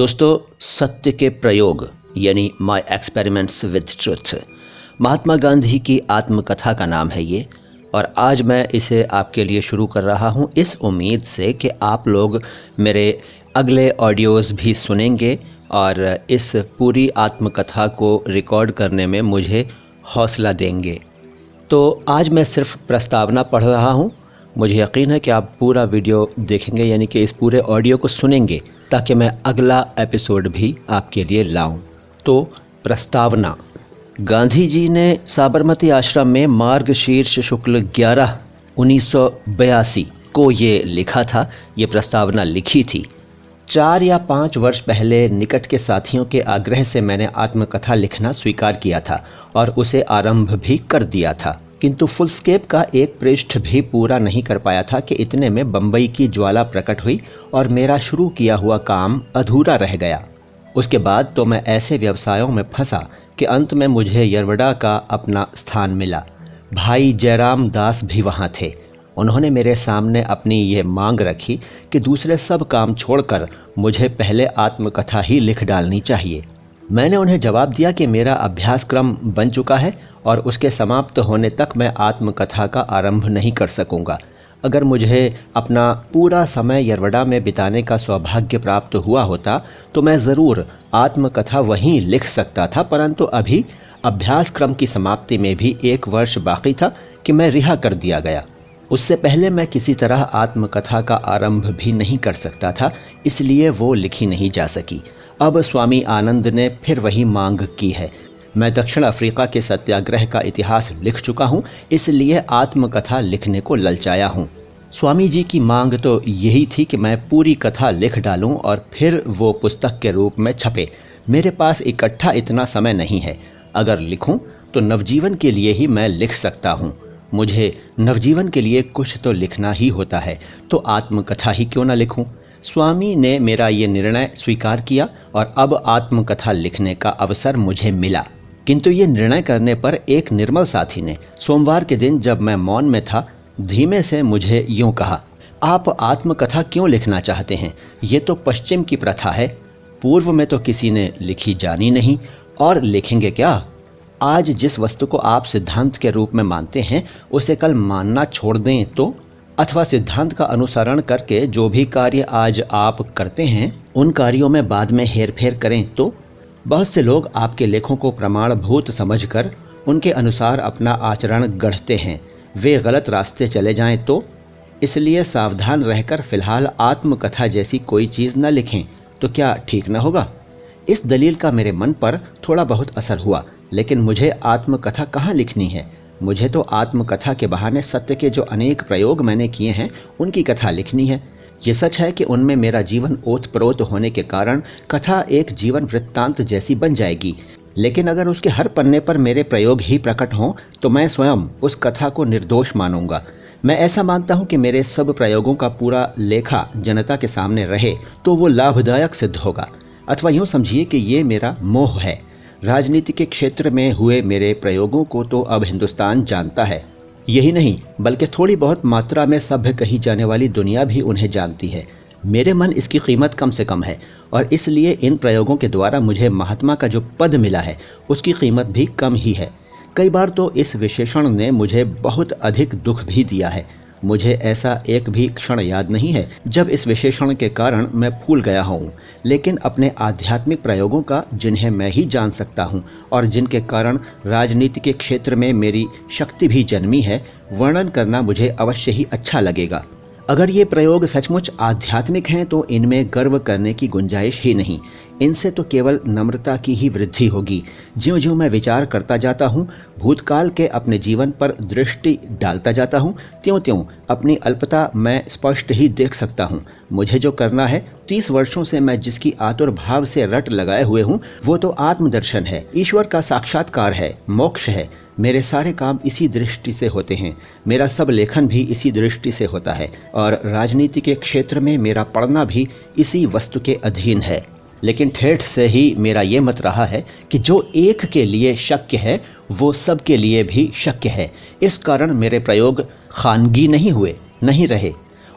दोस्तों, सत्य के प्रयोग यानी My Experiments with Truth Mahatma Gandhi की आत्मकथा का नाम है ये, और आज मैं इसे आपके लिए शुरू कर रहा हूं इस उम्मीद से कि आप लोग मेरे अगले ऑडियोज़ भी सुनेंगे और इस पूरी आत्मकथा को रिकॉर्ड करने में मुझे हौसला देंगे। तो आज मैं सिर्फ प्रस्तावना पढ़ रहा हूं। मुझे यकीन है कि आप पूरा वीडियो देखेंगे यानी कि इस पूरे ऑडियो को सुनेंगे ताकि मैं अगला एपिसोड भी आपके लिए लाऊं। तो प्रस्तावना, गांधी जी ने साबरमती आश्रम में मार्गशीर्ष शुक्ल 11/1982 को ये लिखा था, ये प्रस्तावना लिखी थी। 4 या 5 वर्ष पहले निकट के साथियों के आग्रह से मैंने आत्मकथा लिखना स्वीकार किया था और उसे आरंभ भी कर दिया था, किंतु फुलस्केप का एक पृष्ठ भी पूरा नहीं कर पाया था कि इतने में बम्बई की ज्वाला प्रकट हुई और मेरा शुरू किया हुआ काम अधूरा रह गया। उसके बाद तो मैं ऐसे व्यवसायों में फंसा कि अंत में मुझे यरवड़ा का अपना स्थान मिला। भाई जयराम दास भी वहाँ थे। उन्होंने मेरे सामने अपनी ये मांग रखी कि दूसरे सब काम छोड़कर मुझे पहले आत्मकथा ही लिख डालनी चाहिए। मैंने उन्हें जवाब दिया कि मेरा अभ्यासक्रम बन चुका है और उसके समाप्त होने तक मैं आत्मकथा का आरंभ नहीं कर सकूंगा। अगर मुझे अपना पूरा समय यरवड़ा में बिताने का सौभाग्य प्राप्त हुआ होता तो मैं ज़रूर आत्मकथा वहीं लिख सकता था, परंतु अभी अभ्यासक्रम की समाप्ति में भी 1 वर्ष बाकी था कि मैं रिहा कर दिया गया। उससे पहले मैं किसी तरह आत्मकथा का आरंभ भी नहीं कर सकता था, इसलिए वो लिखी नहीं जा सकी। अब स्वामी आनंद ने फिर वही मांग की है। मैं दक्षिण अफ्रीका के सत्याग्रह का इतिहास लिख चुका हूँ, इसलिए आत्मकथा लिखने को ललचाया हूँ। स्वामी जी की मांग तो यही थी कि मैं पूरी कथा लिख डालूँ और फिर वो पुस्तक के रूप में छपे। मेरे पास इकट्ठा इतना समय नहीं है। अगर लिखूँ तो नवजीवन के लिए ही मैं लिख सकता हूँ। मुझे नवजीवन के लिए कुछ तो लिखना ही होता है, तो आत्मकथा ही क्यों ना लिखूं। स्वामी ने मेरा ये निर्णय स्वीकार किया और अब आत्मकथा लिखने का अवसर मुझे मिला। किंतु ये निर्णय करने पर एक निर्मल साथी ने सोमवार के दिन, जब मैं मौन में था, धीमे से मुझे यूँ कहा, आप आत्मकथा क्यों लिखना चाहते हैं? ये तो पश्चिम की प्रथा है, पूर्व में तो किसी ने लिखी जानी नहीं, और लिखेंगे क्या? आज जिस वस्तु को आप सिद्धांत के रूप में मानते हैं उसे कल मानना छोड़ दें तो, अथवा सिद्धांत का अनुसरण करके जो भी कार्य आज आप करते हैं उन कार्यों में बाद में हेरफेर करें तो। बहुत से लोग आपके लेखों को प्रमाणभूत समझकर उनके अनुसार अपना आचरण गढ़ते हैं, वे गलत रास्ते चले जाएं तो। इसलिए सावधान रहकर फिलहाल आत्मकथा जैसी कोई चीज़ न लिखें तो क्या ठीक न होगा? इस दलील का मेरे मन पर थोड़ा बहुत असर हुआ, लेकिन मुझे आत्मकथा कहाँ लिखनी है? मुझे तो आत्मकथा के बहाने सत्य के जो अनेक प्रयोग मैंने किए हैं उनकी कथा लिखनी है। ये सच है कि उनमें मेरा जीवन ओतप्रोत होने के कारण कथा एक जीवन वृत्तांत जैसी बन जाएगी, लेकिन अगर उसके हर पन्ने पर मेरे प्रयोग ही प्रकट हों तो मैं स्वयं उस कथा को निर्दोष मानूंगा। मैं ऐसा मानता हूँ कि मेरे सब प्रयोगों का पूरा लेखा जनता के सामने रहे तो वो लाभदायक सिद्ध होगा, अथवा यूँ समझिए कि ये मेरा मोह है। राजनीति के क्षेत्र में हुए मेरे प्रयोगों को तो अब हिंदुस्तान जानता है, यही नहीं बल्कि थोड़ी बहुत मात्रा में सभ्य कही जाने वाली दुनिया भी उन्हें जानती है। मेरे मन इसकी कीमत कम से कम है और इसलिए इन प्रयोगों के द्वारा मुझे महात्मा का जो पद मिला है उसकी कीमत भी कम ही है। कई बार तो इस विशेषण ने मुझे बहुत अधिक दुख भी दिया है। मुझे ऐसा एक भी क्षण याद नहीं है जब इस विशेषण के कारण मैं फूल गया हूँ, लेकिन अपने आध्यात्मिक प्रयोगों का, जिन्हें मैं ही जान सकता हूँ और जिनके कारण राजनीति के क्षेत्र में मेरी शक्ति भी जन्मी है, वर्णन करना मुझे अवश्य ही अच्छा लगेगा। अगर ये प्रयोग सचमुच आध्यात्मिक हैं तो इनमें गर्व करने की गुंजाइश ही नहीं, इनसे तो केवल नम्रता की ही वृद्धि होगी। ज्यों ज्यों मैं विचार करता जाता हूँ, भूतकाल के अपने जीवन पर दृष्टि डालता जाता हूँ, त्यों त्यों अपनी अल्पता मैं स्पष्ट ही देख सकता हूँ। मुझे जो करना है, 30 वर्षों से मैं जिसकी आतुर भाव से रट लगाए हुए हूँ, वो तो आत्मदर्शन है, ईश्वर का साक्षात्कार है, मोक्ष है। मेरे सारे काम इसी दृष्टि से होते हैं, मेरा सब लेखन भी इसी दृष्टि से होता है और राजनीति के क्षेत्र में मेरा पढ़ना भी इसी वस्तु के अधीन है। लेकिन ठेठ से ही मेरा ये मत रहा है कि जो एक के लिए शक्य है वो सब के लिए भी शक्य है। इस कारण मेरे प्रयोग खानगी नहीं हुए, नहीं रहे,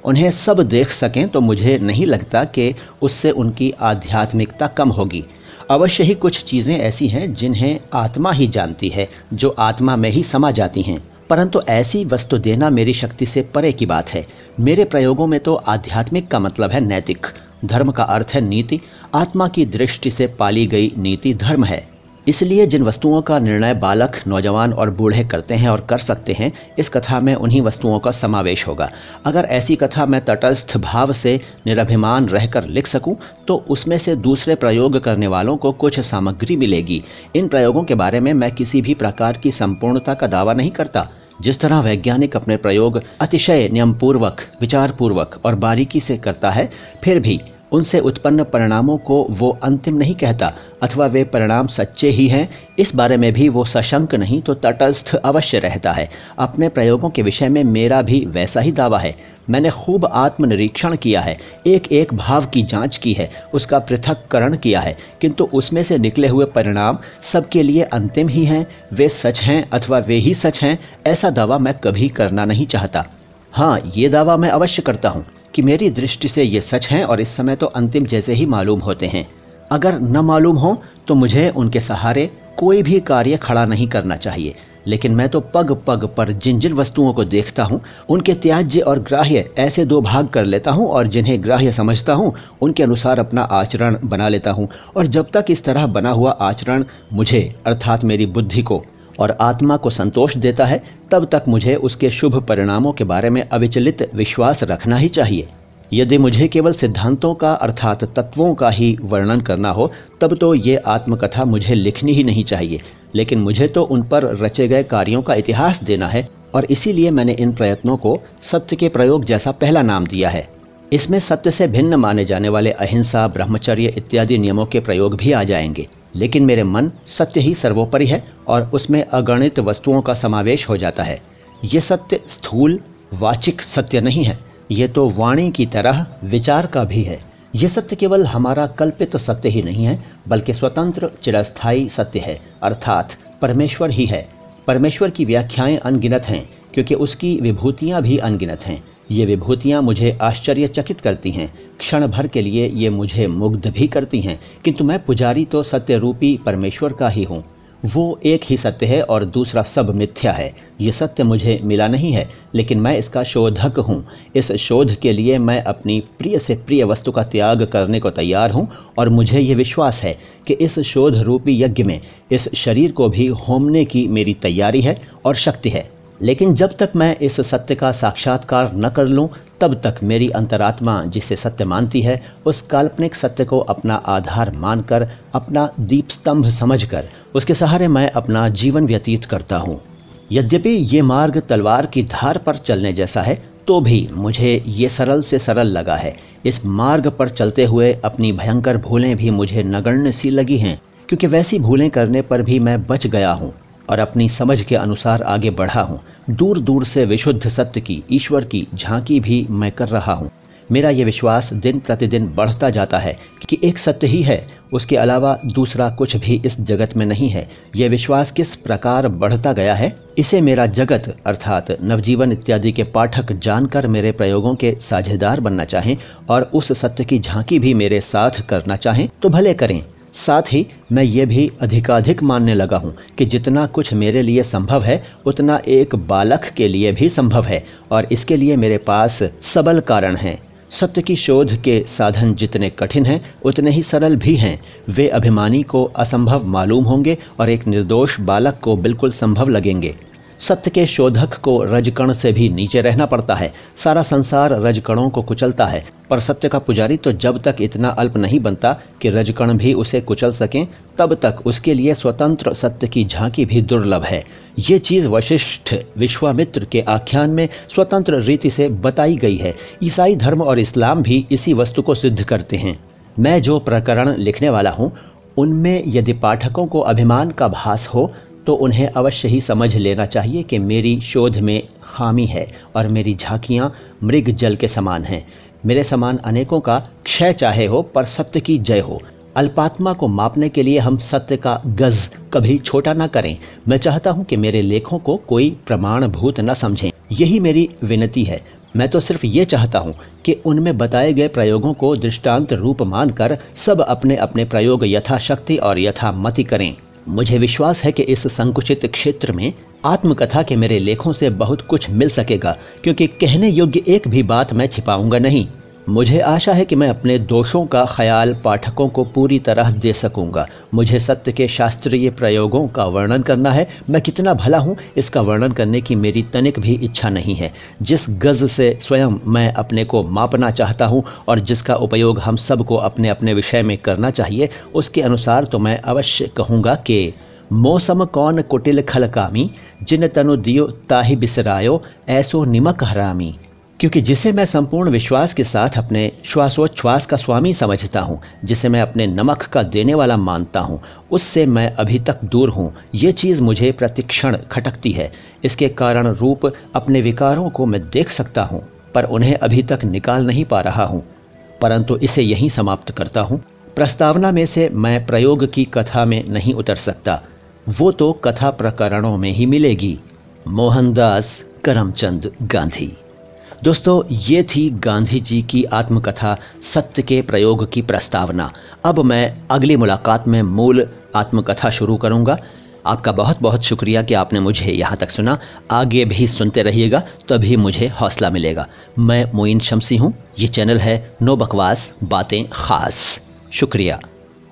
उन्हें सब देख सकें तो मुझे नहीं लगता कि उससे उनकी आध्यात्मिकता कम होगी। अवश्य ही कुछ चीज़ें ऐसी हैं जिन्हें आत्मा ही जानती है, जो आत्मा में ही समा जाती हैं, परंतु ऐसी वस्तु देना मेरी शक्ति से परे की बात है। मेरे प्रयोगों में तो आध्यात्मिक का मतलब है नैतिक, धर्म का अर्थ है नीति, आत्मा की दृष्टि से पाली गई नीति धर्म है। इसलिए जिन वस्तुओं का निर्णय बालक, नौजवान और बूढ़े करते हैं और कर सकते हैं, इस कथा में उन्हीं वस्तुओं का समावेश होगा। अगर ऐसी कथा मैं तटस्थ भाव से निरभिमान रहकर लिख सकूं, तो उसमें से दूसरे प्रयोग करने वालों को कुछ सामग्री मिलेगी। इन प्रयोगों के बारे में मैं किसी भी प्रकार की संपूर्णता का दावा नहीं करता। जिस तरह वैज्ञानिक अपने प्रयोग अतिशय नियमपूर्वक, विचारपूर्वक और बारीकी से करता है, फिर भी उनसे उत्पन्न परिणामों को वो अंतिम नहीं कहता, अथवा वे परिणाम सच्चे ही हैं इस बारे में भी वो सशंक नहीं तो तटस्थ अवश्य रहता है। अपने प्रयोगों के विषय में मेरा भी वैसा ही दावा है। मैंने खूब आत्मनिरीक्षण किया है, एक एक भाव की जांच की है, उसका पृथक्करण किया है, किंतु उसमें से निकले हुए परिणाम सबके लिए अंतिम ही हैं। वे सच हैं अथवा वे ही सच हैं, ऐसा दावा मैं कभी करना नहीं चाहता। हाँ, ये दावा मैं अवश्य करता हूँ कि मेरी दृष्टि से ये सच हैं और इस समय तो अंतिम जैसे ही मालूम होते हैं। अगर न मालूम हो तो मुझे उनके सहारे कोई भी कार्य खड़ा नहीं करना चाहिए। लेकिन मैं तो पग पग पर जिन जिन वस्तुओं को देखता हूँ, उनके त्याज्य और ग्राह्य ऐसे दो भाग कर लेता हूँ, और जिन्हें ग्राह्य समझता हूँ उनके अनुसार अपना आचरण बना लेता हूँ। और जब तक इस तरह बना हुआ आचरण मुझे, अर्थात मेरी बुद्धि को और आत्मा को संतोष देता है, तब तक मुझे उसके शुभ परिणामों के बारे में अविचलित विश्वास रखना ही चाहिए। यदि मुझे केवल सिद्धांतों का, अर्थात तत्वों का ही वर्णन करना हो, तब तो ये आत्मकथा मुझे लिखनी ही नहीं चाहिए। लेकिन मुझे तो उन पर रचे गए कार्यों का इतिहास देना है, और इसीलिए मैंने इन प्रयत्नों को सत्य के प्रयोग जैसा पहला नाम दिया है। इसमें सत्य से भिन्न माने जाने वाले अहिंसा, ब्रह्मचर्य इत्यादि नियमों के प्रयोग भी आ जाएंगे। लेकिन मेरे मन सत्य ही सर्वोपरि है और उसमें अगणित वस्तुओं का समावेश हो जाता है। ये सत्य स्थूल वाचिक सत्य नहीं है, ये तो वाणी की तरह विचार का भी है। ये सत्य केवल हमारा कल्पित सत्य ही नहीं है, बल्कि स्वतंत्र चिरस्थायी सत्य है, अर्थात परमेश्वर ही है। परमेश्वर की व्याख्याएं अनगिनत हैं, क्योंकि उसकी विभूतियाँ भी अनगिनत हैं। ये विभूतियाँ मुझे आश्चर्यचकित करती हैं, क्षण भर के लिए ये मुझे मुग्ध भी करती हैं, किंतु मैं पुजारी तो सत्य रूपी परमेश्वर का ही हूँ। वो एक ही सत्य है और दूसरा सब मिथ्या है। ये सत्य मुझे मिला नहीं है, लेकिन मैं इसका शोधक हूँ। इस शोध के लिए मैं अपनी प्रिय से प्रिय वस्तु का त्याग करने को तैयार हूँ, और मुझे ये विश्वास है कि इस शोध रूपी यज्ञ में इस शरीर को भी होमने की मेरी तैयारी है और शक्ति है। लेकिन जब तक मैं इस सत्य का साक्षात्कार न कर लूं, तब तक मेरी अंतरात्मा जिसे सत्य मानती है, उस काल्पनिक सत्य को अपना आधार मानकर, अपना दीपस्तंभ समझकर, उसके सहारे मैं अपना जीवन व्यतीत करता हूं। यद्यपि ये मार्ग तलवार की धार पर चलने जैसा है, तो भी मुझे ये सरल से सरल लगा है। इस मार्ग पर चलते हुए अपनी भयंकर भूलें भी मुझे नगण्य सी लगी हैं, क्योंकि वैसी भूलें करने पर भी मैं बच गया हूँ और अपनी समझ के अनुसार आगे बढ़ा हूँ। दूर दूर से विशुद्ध सत्य की, ईश्वर की झांकी भी मैं कर रहा हूँ। मेरा ये विश्वास दिन प्रतिदिन बढ़ता जाता है कि एक सत्य ही है, उसके अलावा दूसरा कुछ भी इस जगत में नहीं है। यह विश्वास किस प्रकार बढ़ता गया है, इसे मेरा जगत अर्थात नवजीवन इत्यादि के पाठक जानकर मेरे प्रयोगों के साझेदार बनना चाहें और उस सत्य की झांकी भी मेरे साथ करना चाहें तो भले करें। साथ ही मैं ये भी अधिकाधिक मानने लगा हूँ कि जितना कुछ मेरे लिए संभव है, उतना एक बालक के लिए भी संभव है, और इसके लिए मेरे पास सबल कारण हैं। सत्य की शोध के साधन जितने कठिन हैं, उतने ही सरल भी हैं। वे अभिमानी को असंभव मालूम होंगे और एक निर्दोष बालक को बिल्कुल संभव लगेंगे। सत्य के शोधक को रजकण से भी नीचे रहना पड़ता है। सारा संसार रजकणों को कुचलता है, पर सत्य का पुजारी तो जब तक इतना अल्प नहीं बनता कि रजकण भी उसे कुचल सकें, तब तक उसके लिए स्वतंत्र सत्य की झांकी भी दुर्लभ है। ये चीज़ वशिष्ठ, विश्वामित्र के आख्यान में स्वतंत्र रीति से बताई गई है। ईसाई धर्म और इस्लाम भी इसी वस्तु को सिद्ध करते हैं। मैं जो प्रकरण लिखने वाला हूँ, उनमें यदि पाठकों को अभिमान का भास हो, तो उन्हें अवश्य ही समझ लेना चाहिए कि मेरी शोध में खामी है और मेरी झांकियां मृग जल के समान हैं। मेरे समान अनेकों का क्षय चाहे हो, पर सत्य की जय हो। अल्पात्मा को मापने के लिए हम सत्य का गज कभी छोटा ना करें। मैं चाहता हूं कि मेरे लेखों को कोई प्रमाणभूत न समझें, यही मेरी विनती है। मैं तो सिर्फ ये चाहता हूँ कि उनमें बताए गए प्रयोगों को दृष्टांत रूप मानकर सब अपने अपने प्रयोग यथाशक्ति और यथामति करें। मुझे विश्वास है कि इस संकुचित क्षेत्र में आत्मकथा के मेरे लेखों से बहुत कुछ मिल सकेगा, क्योंकि कहने योग्य एक भी बात मैं छिपाऊंगा नहीं। मुझे आशा है कि मैं अपने दोषों का ख्याल पाठकों को पूरी तरह दे सकूंगा। मुझे सत्य के शास्त्रीय प्रयोगों का वर्णन करना है। मैं कितना भला हूँ इसका वर्णन करने की मेरी तनिक भी इच्छा नहीं है। जिस गज़ से स्वयं मैं अपने को मापना चाहता हूँ और जिसका उपयोग हम सबको अपने अपने विषय में करना चाहिए, उसके अनुसार तो मैं अवश्य कहूँगा कि मौसम कौन कुटिल खलकामी, जिन तनु दियो ताहि बिसरायो ऐसो निमक हरामी। क्योंकि जिसे मैं संपूर्ण विश्वास के साथ अपने श्वासोच्छ्वास का स्वामी समझता हूँ, जिसे मैं अपने नमक का देने वाला मानता हूँ, उससे मैं अभी तक दूर हूँ। ये चीज़ मुझे प्रतिक्षण खटकती है। इसके कारण रूप अपने विकारों को मैं देख सकता हूँ, पर उन्हें अभी तक निकाल नहीं पा रहा हूँ। परंतु इसे यहीं समाप्त करता हूँ। प्रस्तावना में से मैं प्रयोग की कथा में नहीं उतर सकता, वो तो कथा प्रकरणों में ही मिलेगी। मोहनदास करमचंद गांधी। दोस्तों, ये थी गांधी जी की आत्मकथा सत्य के प्रयोग की प्रस्तावना। अब मैं अगली मुलाकात में मूल आत्मकथा शुरू करूंगा। आपका बहुत बहुत शुक्रिया कि आपने मुझे यहाँ तक सुना। आगे भी सुनते रहिएगा, तभी मुझे हौसला मिलेगा। मैं मोइन शम्सी हूँ। ये चैनल है नो बकवास बातें खास। शुक्रिया।